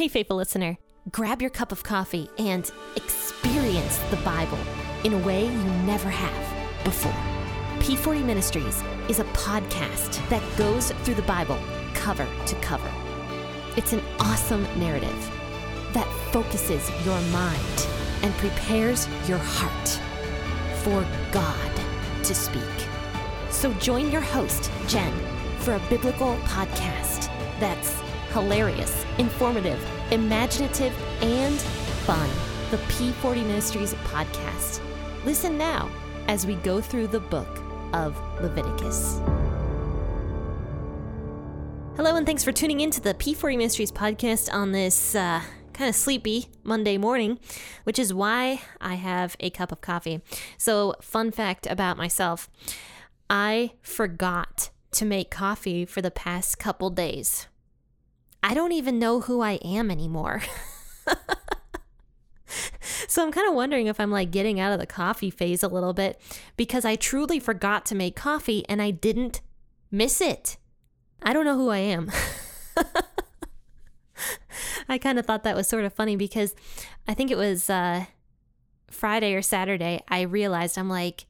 Hey, faithful listener, grab your cup of coffee and experience the Bible in a way you never have before. P40 Ministries is a podcast that goes through the Bible cover to cover. It's an awesome narrative that focuses your mind and prepares your heart for God to speak. So join your host, Jen, for a biblical podcast that's hilarious, informative, imaginative, and fun. The P40 Ministries podcast. Listen now as we go through the book of Leviticus. Hello, and thanks for tuning in to the P40 Ministries podcast on this kind of sleepy Monday morning, which is why I have a cup of coffee. So, fun fact about myself, I forgot to make coffee for the past couple days. I don't even know who I am anymore. So I'm kind of wondering if I'm like getting out of the coffee phase a little bit, because I truly forgot to make coffee and I didn't miss it. I don't know who I am. I kind of thought that was sort of funny because I think it was Friday or Saturday. I realized, I'm like,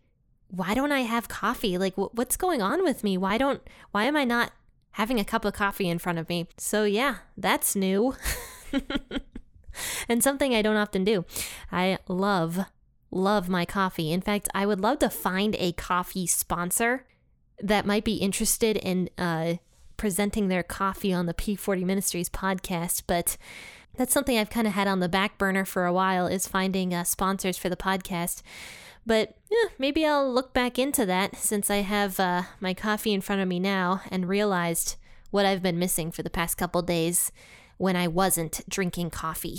why don't I have coffee? Like, what's going on with me? Why am I not having a cup of coffee in front of me? So yeah, that's new. And something I don't often do. I love my coffee. In fact, I would love to find a coffee sponsor that might be interested in presenting their coffee on the P40 Ministries podcast, but that's something I've kind of had on the back burner for a while, is finding sponsors for the podcast. But yeah, maybe I'll look back into that since I have my coffee in front of me now and realized what I've been missing for the past couple days when I wasn't drinking coffee.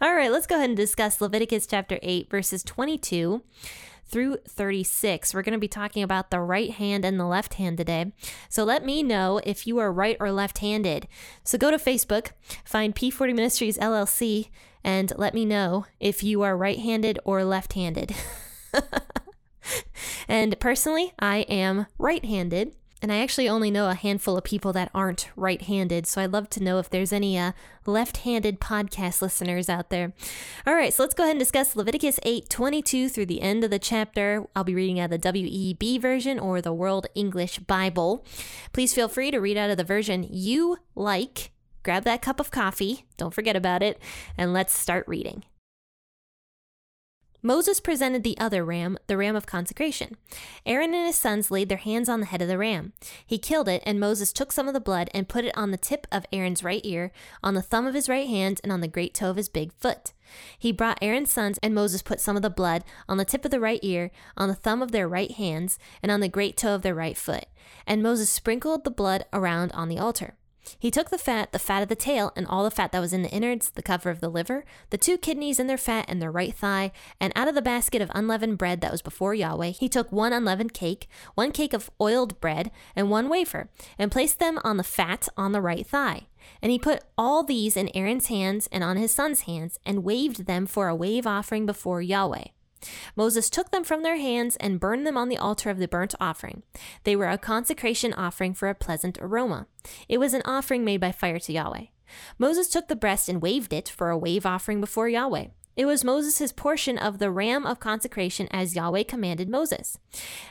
All right, let's go ahead and discuss Leviticus chapter 8, verses 22 through 36. We're going to be talking about the right hand and the left hand today. So let me know if you are right or left-handed. So go to Facebook, find P40 Ministries LLC, and let me know if you are right-handed or left-handed. And personally, I am right-handed, and I actually only know a handful of people that aren't right-handed, so I'd love to know if there's any left-handed podcast listeners out there. All right, so let's go ahead and discuss Leviticus 8:22 through the end of the chapter. I'll be reading out of the WEB version or the World English Bible. Please feel free to read out of the version you like. Grab that cup of coffee, don't forget about it, and let's start reading. Moses presented the other ram, the ram of consecration. Aaron and his sons laid their hands on the head of the ram. He killed it, and Moses took some of the blood and put it on the tip of Aaron's right ear, on the thumb of his right hand, and on the great toe of his big foot. He brought Aaron's sons, and Moses put some of the blood on the tip of the right ear, on the thumb of their right hands, and on the great toe of their right foot. And Moses sprinkled the blood around on the altar. He took the fat of the tail, and all the fat that was in the innards, the cover of the liver, the two kidneys and their fat, and their right thigh, and out of the basket of unleavened bread that was before Yahweh, he took one unleavened cake, one cake of oiled bread, and one wafer, and placed them on the fat on the right thigh. And he put all these in Aaron's hands and on his son's hands, and waved them for a wave offering before Yahweh. Moses took them from their hands and burned them on the altar of the burnt offering. They were a consecration offering for a pleasant aroma. It was an offering made by fire to Yahweh. Moses took the breast and waved it for a wave offering before Yahweh. It was Moses' portion of the ram of consecration as Yahweh commanded Moses.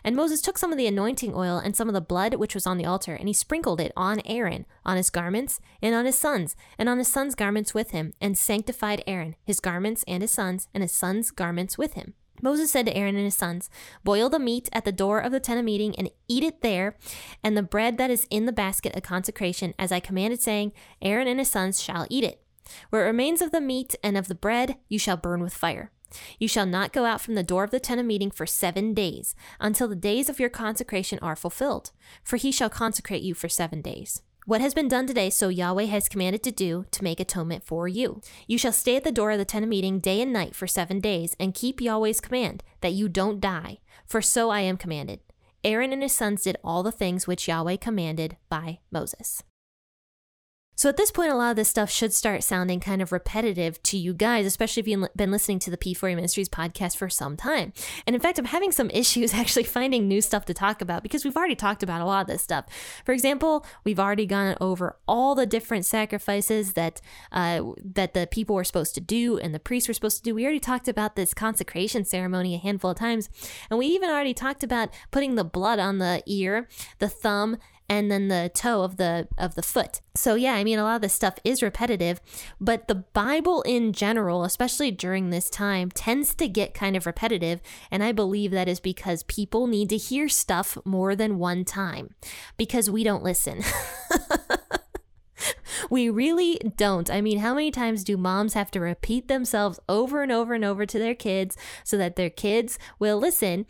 And Moses took some of the anointing oil and some of the blood which was on the altar, and he sprinkled it on Aaron, on his garments, and on his sons, and on his sons' garments with him, and sanctified Aaron, his garments, and his sons' garments with him. Moses said to Aaron and his sons, boil the meat at the door of the tent of meeting and eat it there, and the bread that is in the basket of consecration, as I commanded, saying, Aaron and his sons shall eat it. Where it remains of the meat and of the bread, you shall burn with fire. You shall not go out from the door of the tent of meeting for 7 days, until the days of your consecration are fulfilled, for he shall consecrate you for 7 days. What has been done today, so Yahweh has commanded to do, to make atonement for you. You shall stay at the door of the tent of meeting day and night for 7 days, and keep Yahweh's command, that you don't die, for so I am commanded. Aaron and his sons did all the things which Yahweh commanded by Moses. So at this point, a lot of this stuff should start sounding kind of repetitive to you guys, especially if you've been listening to the P40 Ministries podcast for some time. And in fact, I'm having some issues actually finding new stuff to talk about because we've already talked about a lot of this stuff. For example, we've already gone over all the different sacrifices that the people were supposed to do and the priests were supposed to do. We already talked about this consecration ceremony a handful of times. And we even already talked about putting the blood on the ear, the thumb, and then the toe of the foot. So yeah, I mean, a lot of this stuff is repetitive, but the Bible in general, especially during this time, tends to get kind of repetitive, and I believe that is because people need to hear stuff more than one time, because we don't listen. We really don't. I mean, how many times do moms have to repeat themselves over and over and over to their kids so that their kids will listen?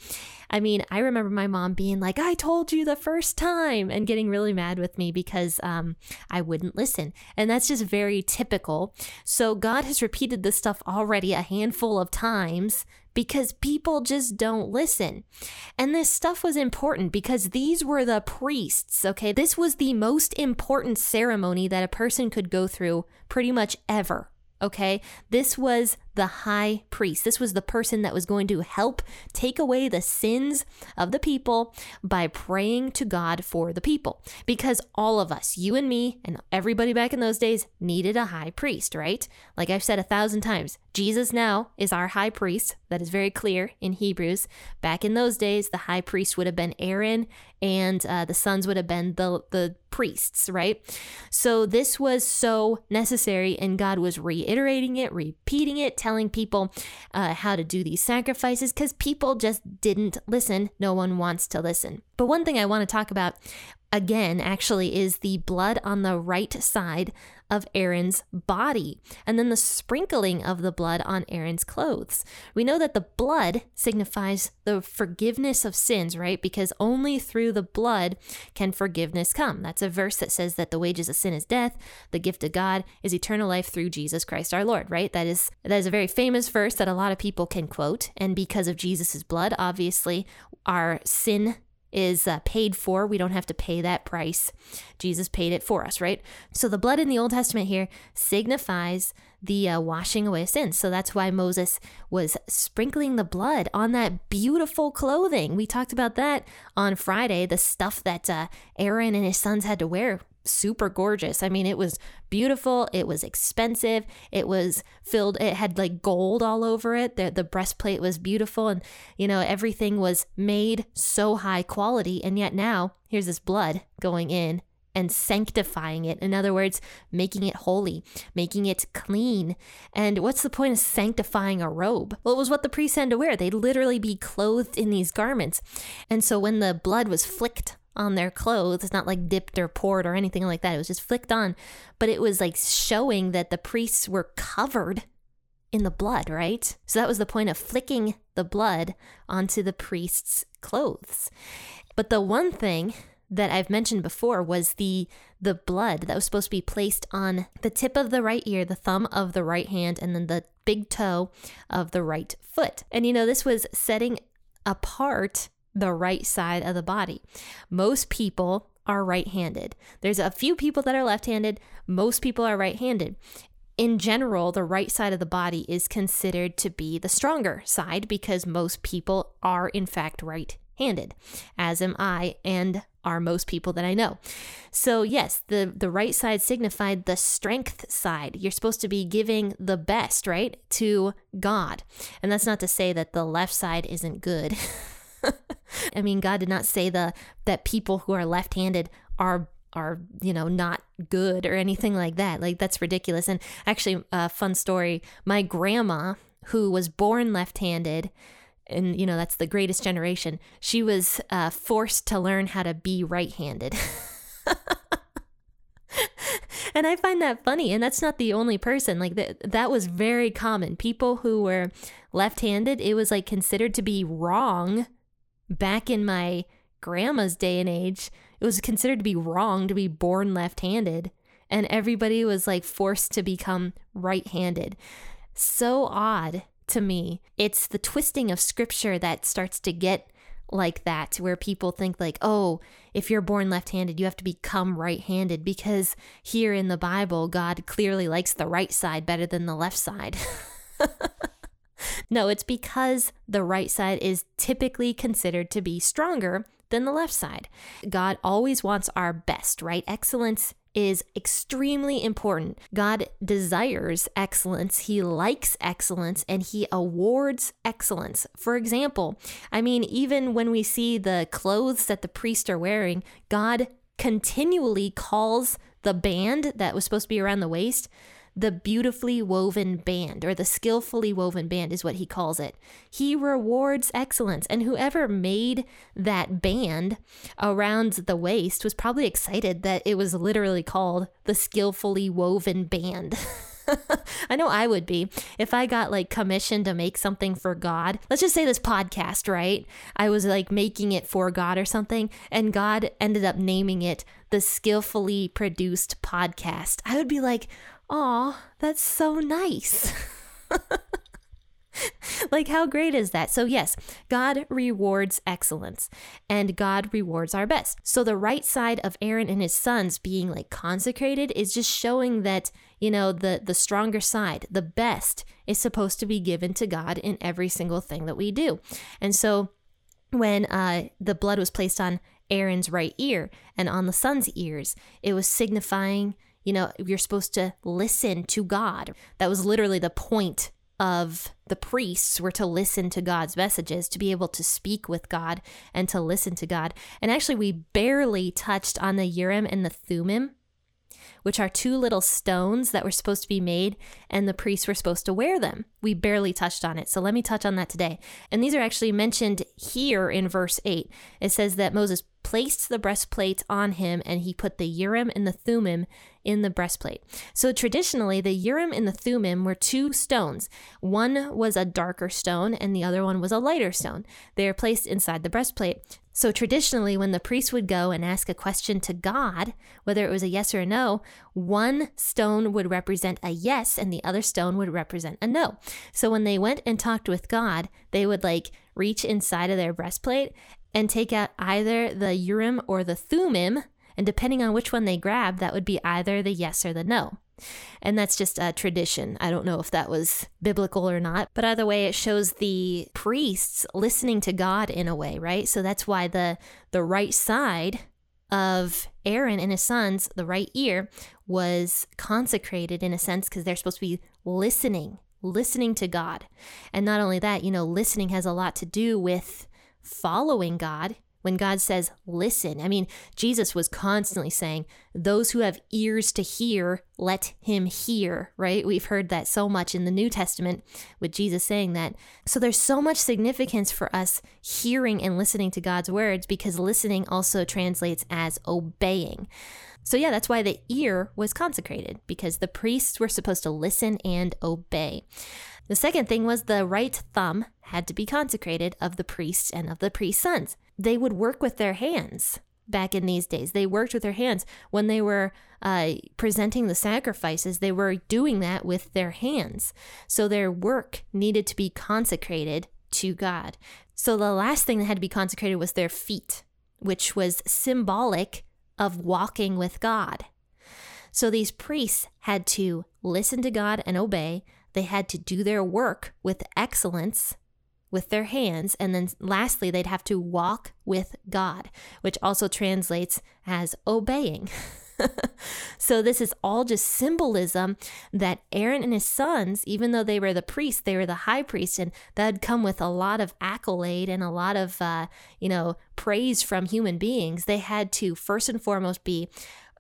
I mean, I remember my mom being like, I told you the first time, and getting really mad with me because I wouldn't listen. And that's just very typical. So God has repeated this stuff already a handful of times because people just don't listen. And this stuff was important because these were the priests, okay? This was the most important ceremony that a person could go through pretty much ever, okay? This was the high priest. This was the person that was going to help take away the sins of the people by praying to God for the people. Because all of us, you and me and everybody back in those days, needed a high priest, right? Like I've said 1,000 times, Jesus now is our high priest. That is very clear in Hebrews. Back in those days, the high priest would have been Aaron, and the sons would have been the priests, right? So this was so necessary, and God was reiterating it, repeating it, telling people how to do these sacrifices because people just didn't listen. No one wants to listen. But one thing I want to talk about again, actually, is the blood on the right side of Aaron's body, and then the sprinkling of the blood on Aaron's clothes. We know that the blood signifies the forgiveness of sins, right? Because only through the blood can forgiveness come. That's a verse that says that the wages of sin is death, the gift of God is eternal life through Jesus Christ our Lord, right? That is a very famous verse that a lot of people can quote, and because of Jesus's blood, obviously, our sin is paid for. We don't have to pay that price. Jesus paid it for us, right? So the blood in the Old Testament here signifies the washing away of sins. So that's why Moses was sprinkling the blood on that beautiful clothing. We talked about that on Friday, the stuff that Aaron and his sons had to wear. Super gorgeous. I mean, it was beautiful. It was expensive. It was filled. It had like gold all over it. The breastplate was beautiful. And, you know, everything was made so high quality. And yet now here's this blood going in and sanctifying it. In other words, making it holy, making it clean. And what's the point of sanctifying a robe? Well, it was what the priests had to wear. They'd literally be clothed in these garments. And so when the blood was flicked on their clothes, it's not like dipped or poured or anything like that. It was just flicked on, but it was like showing that the priests were covered in the blood, right? So that was the point of flicking the blood onto the priest's clothes. But the one thing that I've mentioned before was the blood that was supposed to be placed on the tip of the right ear, the thumb of the right hand, and then the big toe of the right foot. And you know, this was setting apart the right side of the body. Most people are right-handed. There's a few people that are left-handed. Most people are right-handed. In general, the right side of the body is considered to be the stronger side because most people are, in fact, right-handed, as am I and are most people that I know. So yes, the right side signified the strength side. You're supposed to be giving the best, right, to God. And that's not to say that the left side isn't good. I mean, God did not say that people who are left-handed are you know, not good or anything like that. Like, that's ridiculous. And actually, a fun story, my grandma, who was born left-handed, and, you know, that's the greatest generation, she was forced to learn how to be right-handed. And I find that funny. And that's not the only person. Like, that was very common. People who were left-handed, it was, like, considered to be wrong. Back in my grandma's day and age, it was considered to be wrong to be born left-handed, and everybody was like forced to become right-handed. So odd to me. It's the twisting of scripture that starts to get like that, where people think like, oh, if you're born left-handed, you have to become right-handed, because here in the Bible, God clearly likes the right side better than the left side. No, it's because the right side is typically considered to be stronger than the left side. God always wants our best, right? Excellence is extremely important. God desires excellence. He likes excellence, and he awards excellence. For example, I mean, even when we see the clothes that the priests are wearing, God continually calls the band that was supposed to be around the waist the beautifully woven band, or the skillfully woven band is what he calls it. He rewards excellence. And whoever made that band around the waist was probably excited that it was literally called the skillfully woven band. I know I would be. If I got like commissioned to make something for God, let's just say this podcast, right? I was like making it for God or something, and God ended up naming it the skillfully produced podcast. I would be like, aw, that's so nice. Like, how great is that? So yes, God rewards excellence, and God rewards our best. So the right side of Aaron and his sons being like consecrated is just showing that, you know, the stronger side, the best, is supposed to be given to God in every single thing that we do. And so when the blood was placed on Aaron's right ear and on the sons' ears, it was signifying, you know, you're supposed to listen to God. That was literally the point of the priests, were to listen to God's messages, to be able to speak with God and to listen to God. And actually, we barely touched on the Urim and the Thummim, which are two little stones that were supposed to be made, and the priests were supposed to wear them. We barely touched on it, so let me touch on that today. And these are actually mentioned here in verse 8. It says that Moses placed the breastplate on him, and he put the Urim and the Thummim in the breastplate. So traditionally, the Urim and the Thummim were two stones. One was a darker stone, and the other one was a lighter stone. They are placed inside the breastplate. So traditionally, when the priest would go and ask a question to God, whether it was a yes or a no, one stone would represent a yes, and the other stone would represent a no. So when they went and talked with God, they would like reach inside of their breastplate and take out either the Urim or the Thummim, and depending on which one they grabbed, that would be either the yes or the no. And that's just a tradition. I don't know if that was biblical or not, but either way, it shows the priests listening to God in a way, right? So that's why the right side of Aaron and his sons, the right ear, was consecrated in a sense, because they're supposed to be listening to God. And not only that, you know, listening has a lot to do with following God. When God says, listen, I mean, Jesus was constantly saying, those who have ears to hear, let him hear, right? We've heard that so much in the New Testament with Jesus saying that. So there's so much significance for us hearing and listening to God's words, because listening also translates as obeying. So yeah, that's why the ear was consecrated, because the priests were supposed to listen and obey. The second thing was the right thumb had to be consecrated of the priests and of the priest's sons. They would work with their hands back in these days. They worked with their hands. When they were presenting the sacrifices, they were doing that with their hands. So their work needed to be consecrated to God. So the last thing that had to be consecrated was their feet, which was symbolic of walking with God. So these priests had to listen to God and obey. They had to do their work with excellence with their hands, and then lastly, they'd have to walk with God, which also translates as obeying. So this is all just symbolism that Aaron and his sons, even though they were the priests, they were the high priest, and that would come with a lot of accolade and a lot of, praise from human beings. They had to, first and foremost, be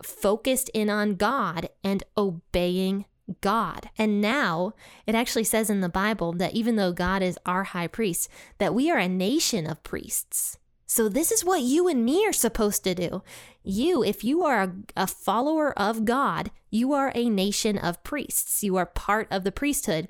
focused in on God and obeying God. And now it actually says in the Bible that even though God is our high priest, that we are a nation of priests. So this is what you and me are supposed to do. You, if you are a follower of God, you are a nation of priests. You are part of the priesthood.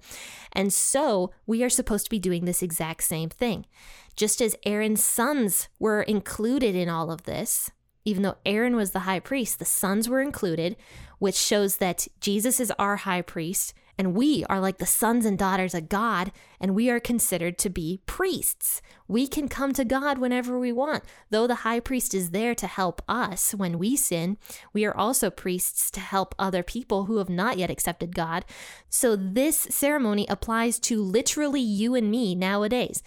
And so we are supposed to be doing this exact same thing. Just as Aaron's sons were included in all of this, even though Aaron was the high priest, the sons were included, which shows that Jesus is our high priest And we are like the sons and daughters of God, and we are considered to be priests. We can come to God whenever we want. Though the high priest is there to help us when we sin, we are also priests to help other people who have not yet accepted God. So this ceremony applies to literally you and me nowadays,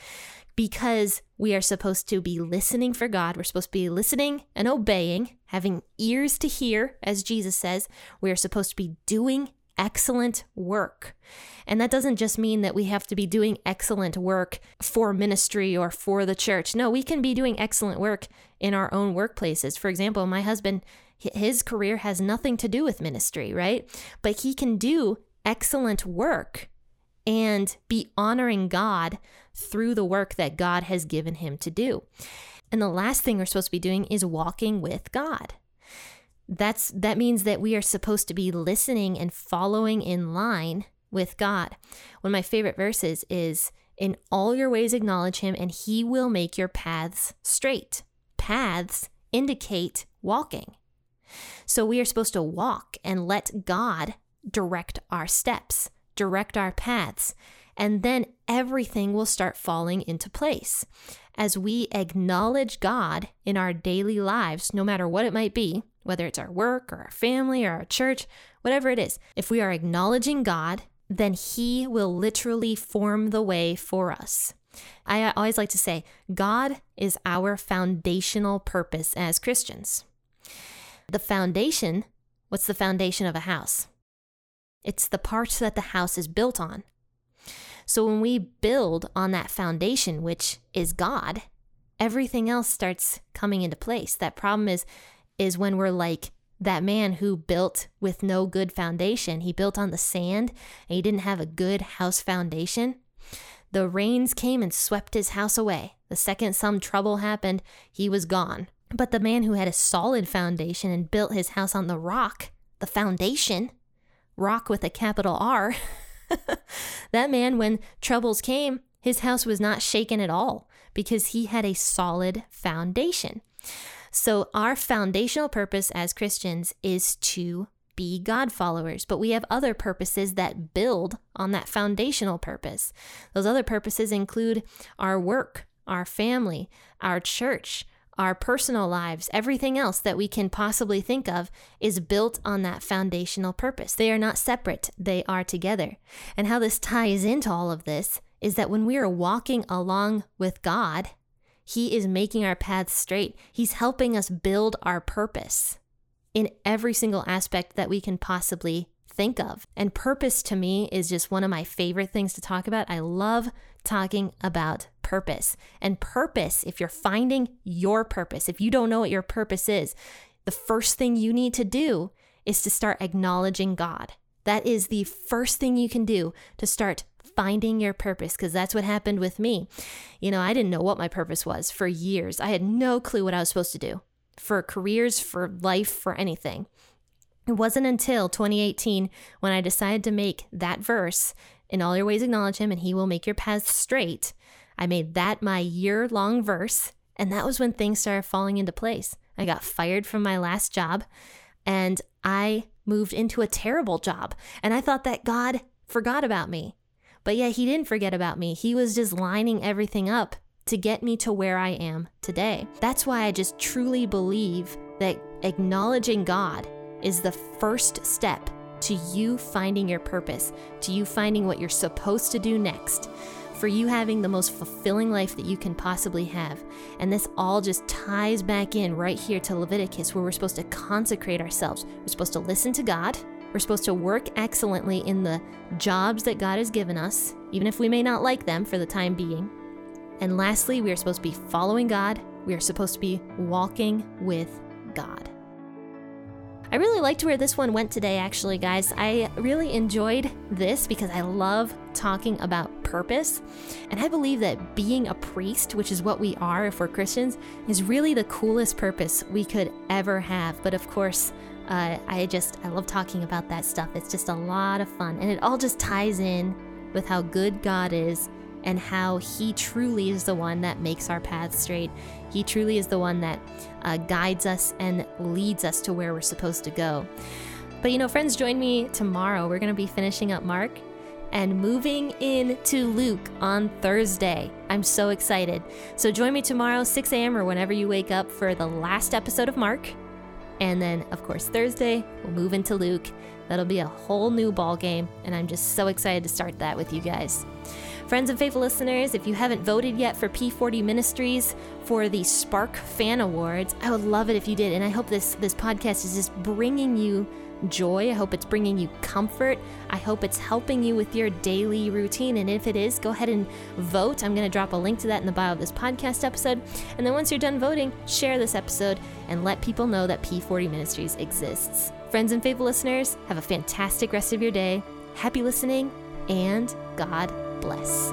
because we are supposed to be listening for God. We're supposed to be listening and obeying, having ears to hear, as Jesus says. We are supposed to be doing excellent work. And that doesn't just mean that we have to be doing excellent work for ministry or for the church. No, we can be doing excellent work in our own workplaces. For example, my husband, his career has nothing to do with ministry, right? But he can do excellent work and be honoring God through the work that God has given him to do. And the last thing we're supposed to be doing is walking with God. That means that we are supposed to be listening and following in line with God. One of my favorite verses is, "In all your ways acknowledge him, and he will make your paths straight." Paths indicate walking. So we are supposed to walk and let God direct our steps, direct our paths, and then everything will start falling into place. As we acknowledge God in our daily lives, no matter what it might be, whether it's our work or our family or our church, whatever it is, if we are acknowledging God, then he will literally form the way for us. I always like to say, God is our foundational purpose as Christians. The foundation, what's the foundation of a house? It's the parts that the house is built on. So when we build on that foundation, which is God, everything else starts coming into place. That problem is when we're like that man who built with no good foundation. He built on the sand, and he didn't have a good house foundation. The rains came and swept his house away. The second some trouble happened, he was gone. But the man who had a solid foundation and built his house on the rock, the foundation, rock with a capital R, that man, when troubles came, his house was not shaken at all because he had a solid foundation. So our foundational purpose as Christians is to be God followers, but we have other purposes that build on that foundational purpose. Those other purposes include our work, our family, our church, our personal lives. Everything else that we can possibly think of is built on that foundational purpose. They are not separate, they are together. And how this ties into all of this is that when we are walking along with God, he is making our paths straight. He's helping us build our purpose in every single aspect that we can possibly think of. And purpose to me is just one of my favorite things to talk about. I love talking about purpose. And purpose, if you're finding your purpose, if you don't know what your purpose is, the first thing you need to do is to start acknowledging God. That is the first thing you can do to start finding your purpose, because that's what happened with me. You know, I didn't know what my purpose was for years. I had no clue what I was supposed to do for careers, for life, for anything. It wasn't until 2018 when I decided to make that verse, "In all your ways acknowledge him and he will make your paths straight." I made that my year-long verse, and that was when things started falling into place. I got fired from my last job, and I moved into a terrible job, and I thought that God forgot about me. But yeah, he didn't forget about me. He was just lining everything up to get me to where I am today. That's why I just truly believe that acknowledging God is the first step to you finding your purpose, to you finding what you're supposed to do next, for you having the most fulfilling life that you can possibly have. And this all just ties back in right here to Leviticus, where we're supposed to consecrate ourselves. We're supposed to listen to God. We're supposed to work excellently in the jobs that God has given us, even if we may not like them for the time being. And lastly, we are supposed to be following God. We are supposed to be walking with God. I really liked where this one went today, actually, guys. I really enjoyed this because I love talking about purpose. And I believe that being a priest, which is what we are if we're Christians, is really the coolest purpose we could ever have. But of course, I love talking about that stuff. It's just a lot of fun. And it all just ties in with how good God is and how he truly is the one that makes our path straight. He truly is the one that guides us and leads us to where we're supposed to go. But you know, friends, join me tomorrow. We're going to be finishing up Mark and moving into Luke on Thursday. I'm so excited. So join me tomorrow, 6 a.m. or whenever you wake up, for the last episode of Mark. And then, of course, Thursday, we'll move into Luke. That'll be a whole new ball game, and I'm just so excited to start that with you guys. Friends and faithful listeners, if you haven't voted yet for P40 Ministries for the Spark Fan Awards, I would love it if you did. And I hope this podcast is just bringing you joy. I hope it's bringing you comfort. I hope it's helping you with your daily routine. And if it is, go ahead and vote. I'm going to drop a link to that in the bio of this podcast episode. And then once you're done voting, share this episode and let people know that P40 Ministries exists. Friends and faithful listeners, have a fantastic rest of your day. Happy listening, and God bless.